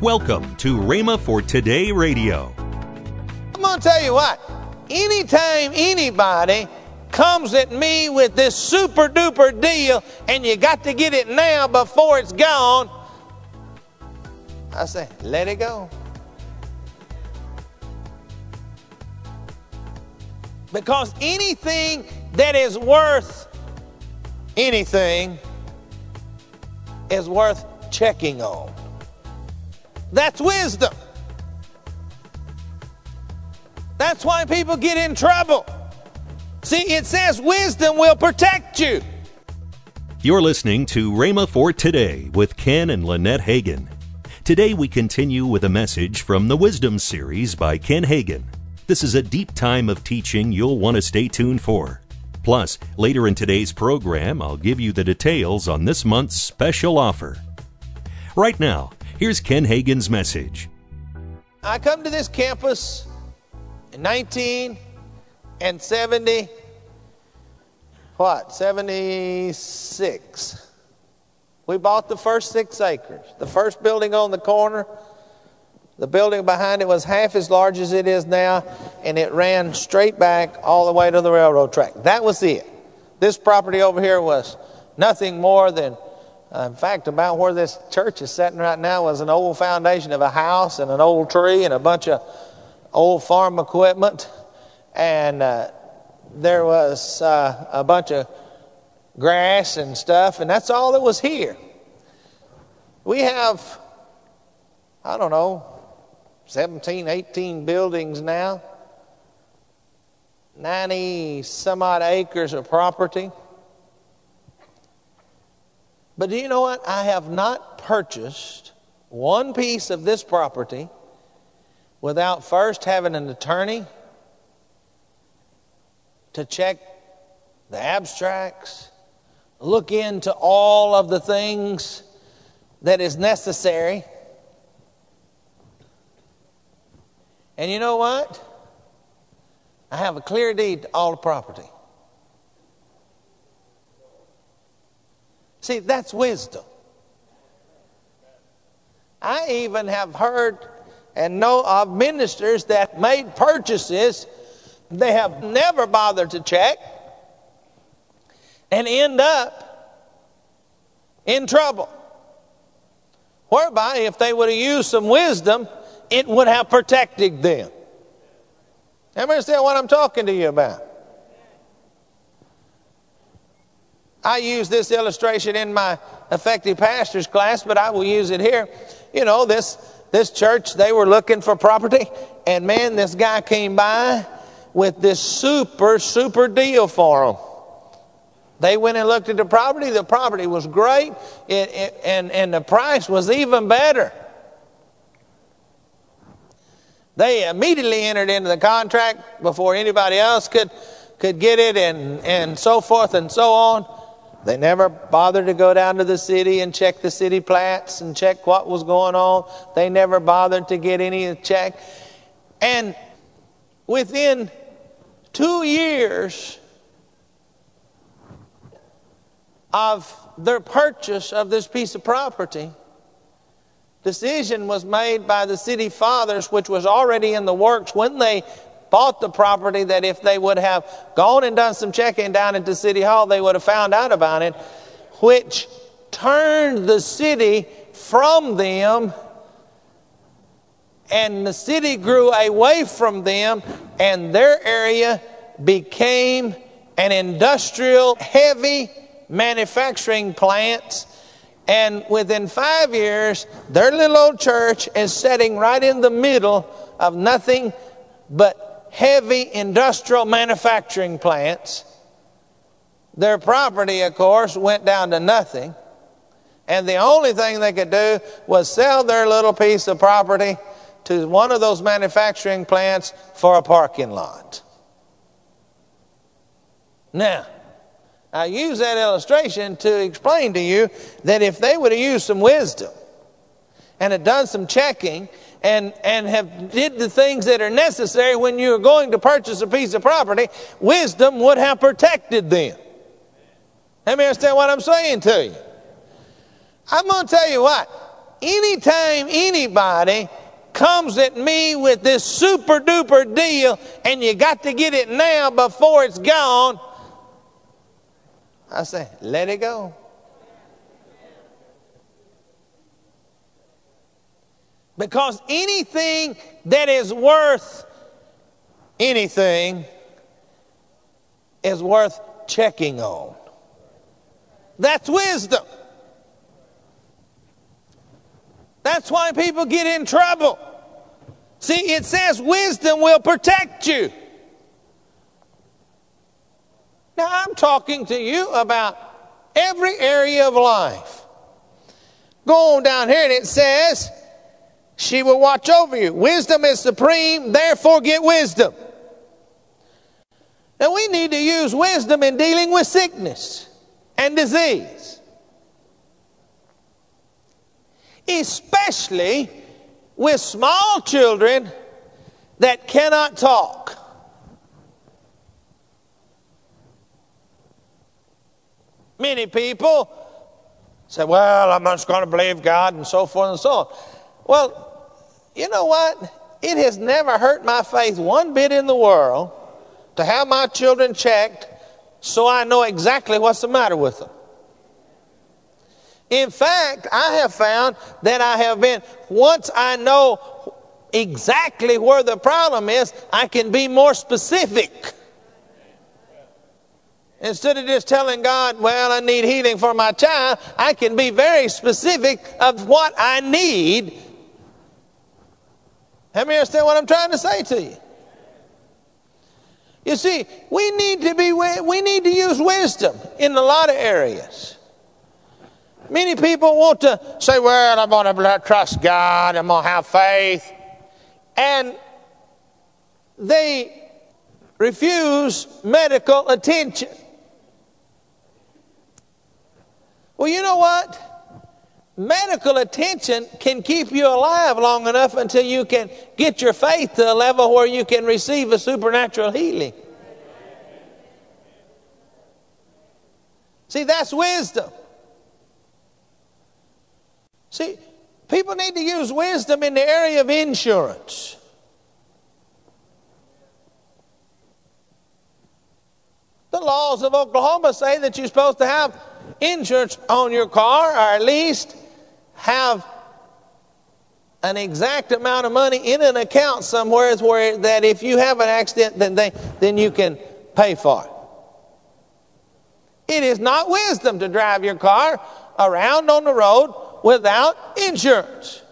Welcome to Rhema for Today Radio. I'm going to tell you what. Anytime anybody comes at me with this super duper deal and you got to get it now before it's gone, I say, let it go. Because anything that is worth anything is worth checking on. That's wisdom. That's why people get in trouble. See, it says wisdom will protect you. You're listening to Rhema for Today with Ken and Lynette Hagin. Today we continue with a message from the Wisdom Series by Ken Hagin. This is a deep time of teaching you'll want to stay tuned for. Plus, later in today's program, I'll give you the details on this month's special offer. Right now, here's Ken Hagin's message. I come to this campus in 1976. We bought the first 6 acres. The first building on the corner. The building behind it was half as large as it is now, and it ran straight back all the way to the railroad track. That was it. This property over here was nothing more than, in fact, about where this church is sitting right now was an old foundation of a house and an old tree and a bunch of old farm equipment. And there was a bunch of grass and stuff, and that's all that was here. We have, I don't know, 17, 18 buildings now, 90 some odd acres of property. But do you know what? I have not purchased one piece of this property without first having an attorney to check the abstracts, look into all of the things that is necessary. And you know what? I have a clear deed to all the property. See, that's wisdom. I even have heard and know of ministers that made purchases they have never bothered to check and end up in trouble. Whereby, if they would have used some wisdom, it would have protected them. Everybody understand what I'm talking to you about? I use this illustration in my effective pastor's class, but I will use it here. You know, this church, they were looking for property, and man, this guy came by with this super deal for them. They went and looked at the property. The property was great, and the price was even better. They immediately entered into the contract before anybody else could get it and so forth and so on. They never bothered to go down to the city and check the city plats and check what was going on. They never bothered to get any check. And within 2 years of their purchase of this piece of property, decision was made by the city fathers, which was already in the works when they bought the property, that if they would have gone and done some checking down at the city hall, they would have found out about it, which turned the city from them, and the city grew away from them, and their area became an industrial, heavy manufacturing plant. And within 5 years, their little old church is sitting right in the middle of nothing but heavy industrial manufacturing plants. Their property, of course, went down to nothing. And the only thing they could do was sell their little piece of property to one of those manufacturing plants for a parking lot. Now, I use that illustration to explain to you that if they would have used some wisdom and had done some checking and have did the things that are necessary when you're going to purchase a piece of property, wisdom would have protected them. Let me understand what I'm saying to you. I'm going to tell you what. anytime anybody comes at me with this super duper deal and you got to get it now before it's gone, I say, let it go. Because anything that is worth anything is worth checking on. That's wisdom. That's why people get in trouble. See, it says wisdom will protect you. Now, I'm talking to you about every area of life. Go on down here and it says, she will watch over you. Wisdom is supreme, therefore get wisdom. Now, we need to use wisdom in dealing with sickness and disease, especially with small children that cannot talk. Many people say, well, I'm not going to believe God and so forth and so on. Well, you know what? It has never hurt my faith one bit in the world to have my children checked so I know exactly what's the matter with them. In fact, I have found that I have been, once I know exactly where the problem is, I can be more specific. Instead of just telling God, well, I need healing for my child, I can be very specific of what I need. Have you understand what I'm trying to say to you? You see, we need to use wisdom in a lot of areas. Many people want to say, well, I'm going to trust God, I'm going to have faith. And they refuse medical attention. Well, you know what? Medical attention can keep you alive long enough until you can get your faith to a level where you can receive a supernatural healing. See, that's wisdom. See, people need to use wisdom in the area of insurance. The laws of Oklahoma say that you're supposed to have insurance on your car, or at least have an exact amount of money in an account somewhere where that if you have an accident, then you can pay for it. It is not wisdom to drive your car around on the road without insurance.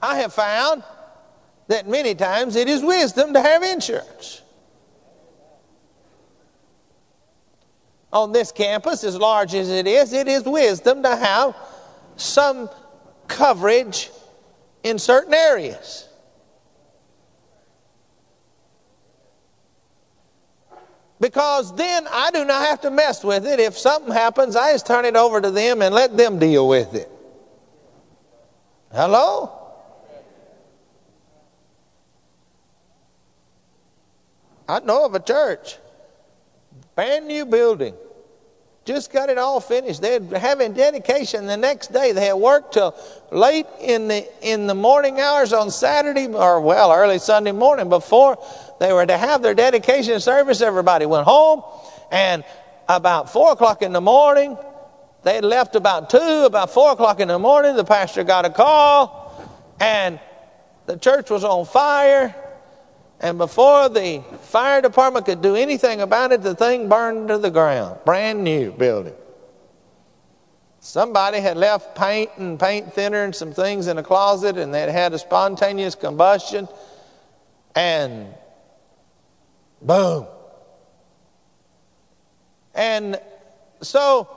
I have found that many times it is wisdom to have insurance. On this campus, as large as it is wisdom to have some coverage in certain areas. Because then I do not have to mess with it. If something happens, I just turn it over to them and let them deal with it. Hello? I know of a church, brand new building, just got it all finished. They're having dedication the next day. They had worked till late in the morning hours on Saturday, or well, early Sunday morning before they were to have their dedication service. Everybody went home, and about 4 o'clock in the morning, they had left about 2. About 4 o'clock in the morning, the pastor got a call, and the church was on fire. And before the fire department could do anything about it, the thing burned to the ground. Brand new building. Somebody had left paint and paint thinner and some things in a closet, and they had a spontaneous combustion. And boom. And so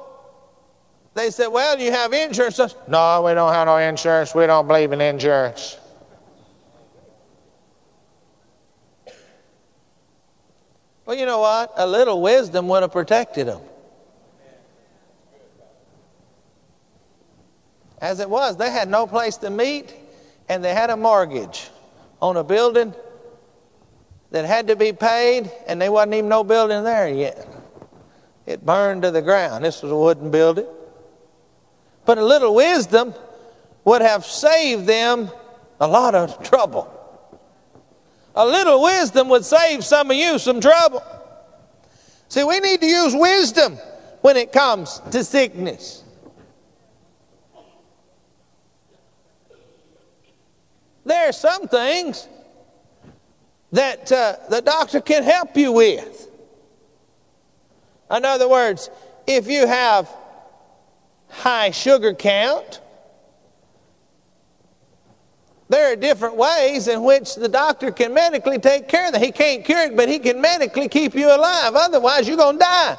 they said, well, you have insurance. No, we don't have no insurance. We don't believe in insurance. Well, you know what? A little wisdom would have protected them. As it was, they had no place to meet, and they had a mortgage on a building that had to be paid, and there wasn't even no building there yet. It burned to the ground. This was a wooden building. but a little wisdom would have saved them a lot of trouble. A little wisdom would save some of you some trouble. See, we need to use wisdom when it comes to sickness. There are some things that the doctor can help you with. In other words, if you have high sugar count, there are different ways in which the doctor can medically take care of that. He can't cure it, but he can medically keep you alive. Otherwise, you're going to die.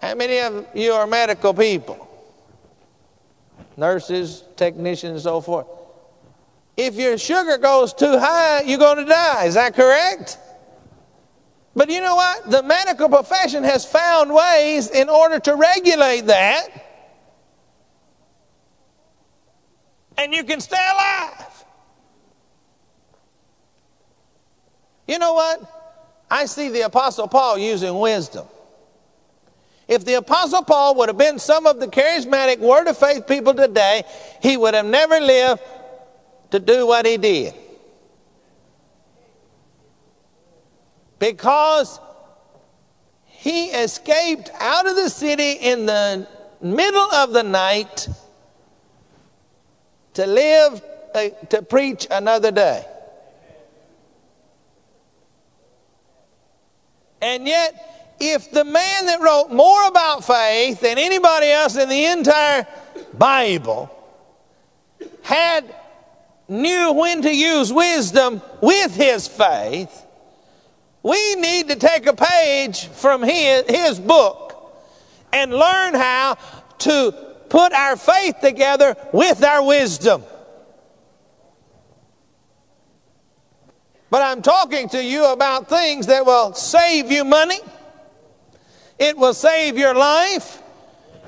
How many of you are medical people? Nurses, technicians, and so forth. If your sugar goes too high, you're going to die. Is that correct? But you know what? The medical profession has found ways in order to regulate that. And you can stay alive. You know what? I see the Apostle Paul using wisdom. If the Apostle Paul would have been some of the charismatic Word of Faith people today, he would have never lived to do what he did. Because he escaped out of the city in the middle of the night to live, to preach another day. And yet, if the man that wrote more about faith than anybody else in the entire Bible knew when to use wisdom with his faith, we need to take a page from his book and learn how to put our faith together with our wisdom. But I'm talking to you about things that will save you money. It will save your life.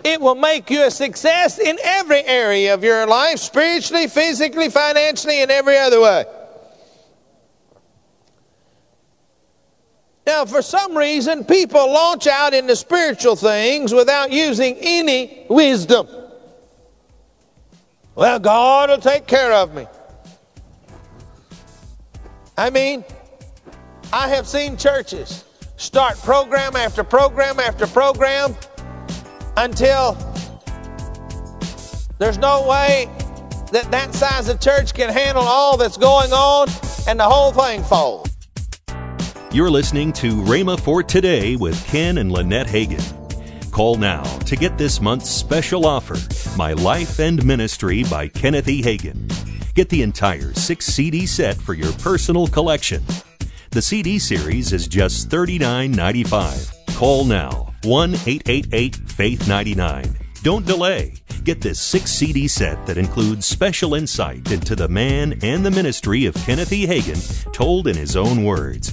It will make you a success in every area of your life, spiritually, physically, financially, and every other way. Now, for some reason, people launch out into spiritual things without using any wisdom. Well, God will take care of me. I mean, I have seen churches start program after program after program until there's no way that size of church can handle all that's going on, and the whole thing falls. You're listening to Rhema for Today with Ken and Lynette Hagin. Call now to get this month's special offer, My Life and Ministry by Kenneth E. Hagin. Get the entire 6 CD set for your personal collection. The CD series is just $39.95. Call now, 1-888-FAITH-99. Don't delay. Get this 6 CD set that includes special insight into the man and the ministry of Kenneth E. Hagin, told in his own words.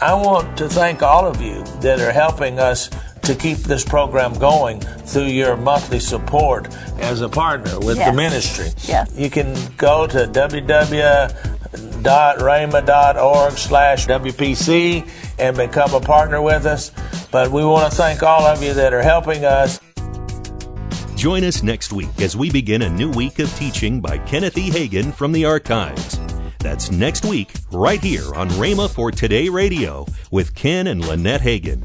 I want to thank all of you that are helping us to keep this program going through your monthly support as a partner with the ministry. Yes. You can go to www.rhema.org/WPC and become a partner with us. But we want to thank all of you that are helping us. Join us next week as we begin a new week of teaching by Kenneth E. Hagin from the archives. That's next week, right here on Rhema for Today Radio with Ken and Lynette Hagin.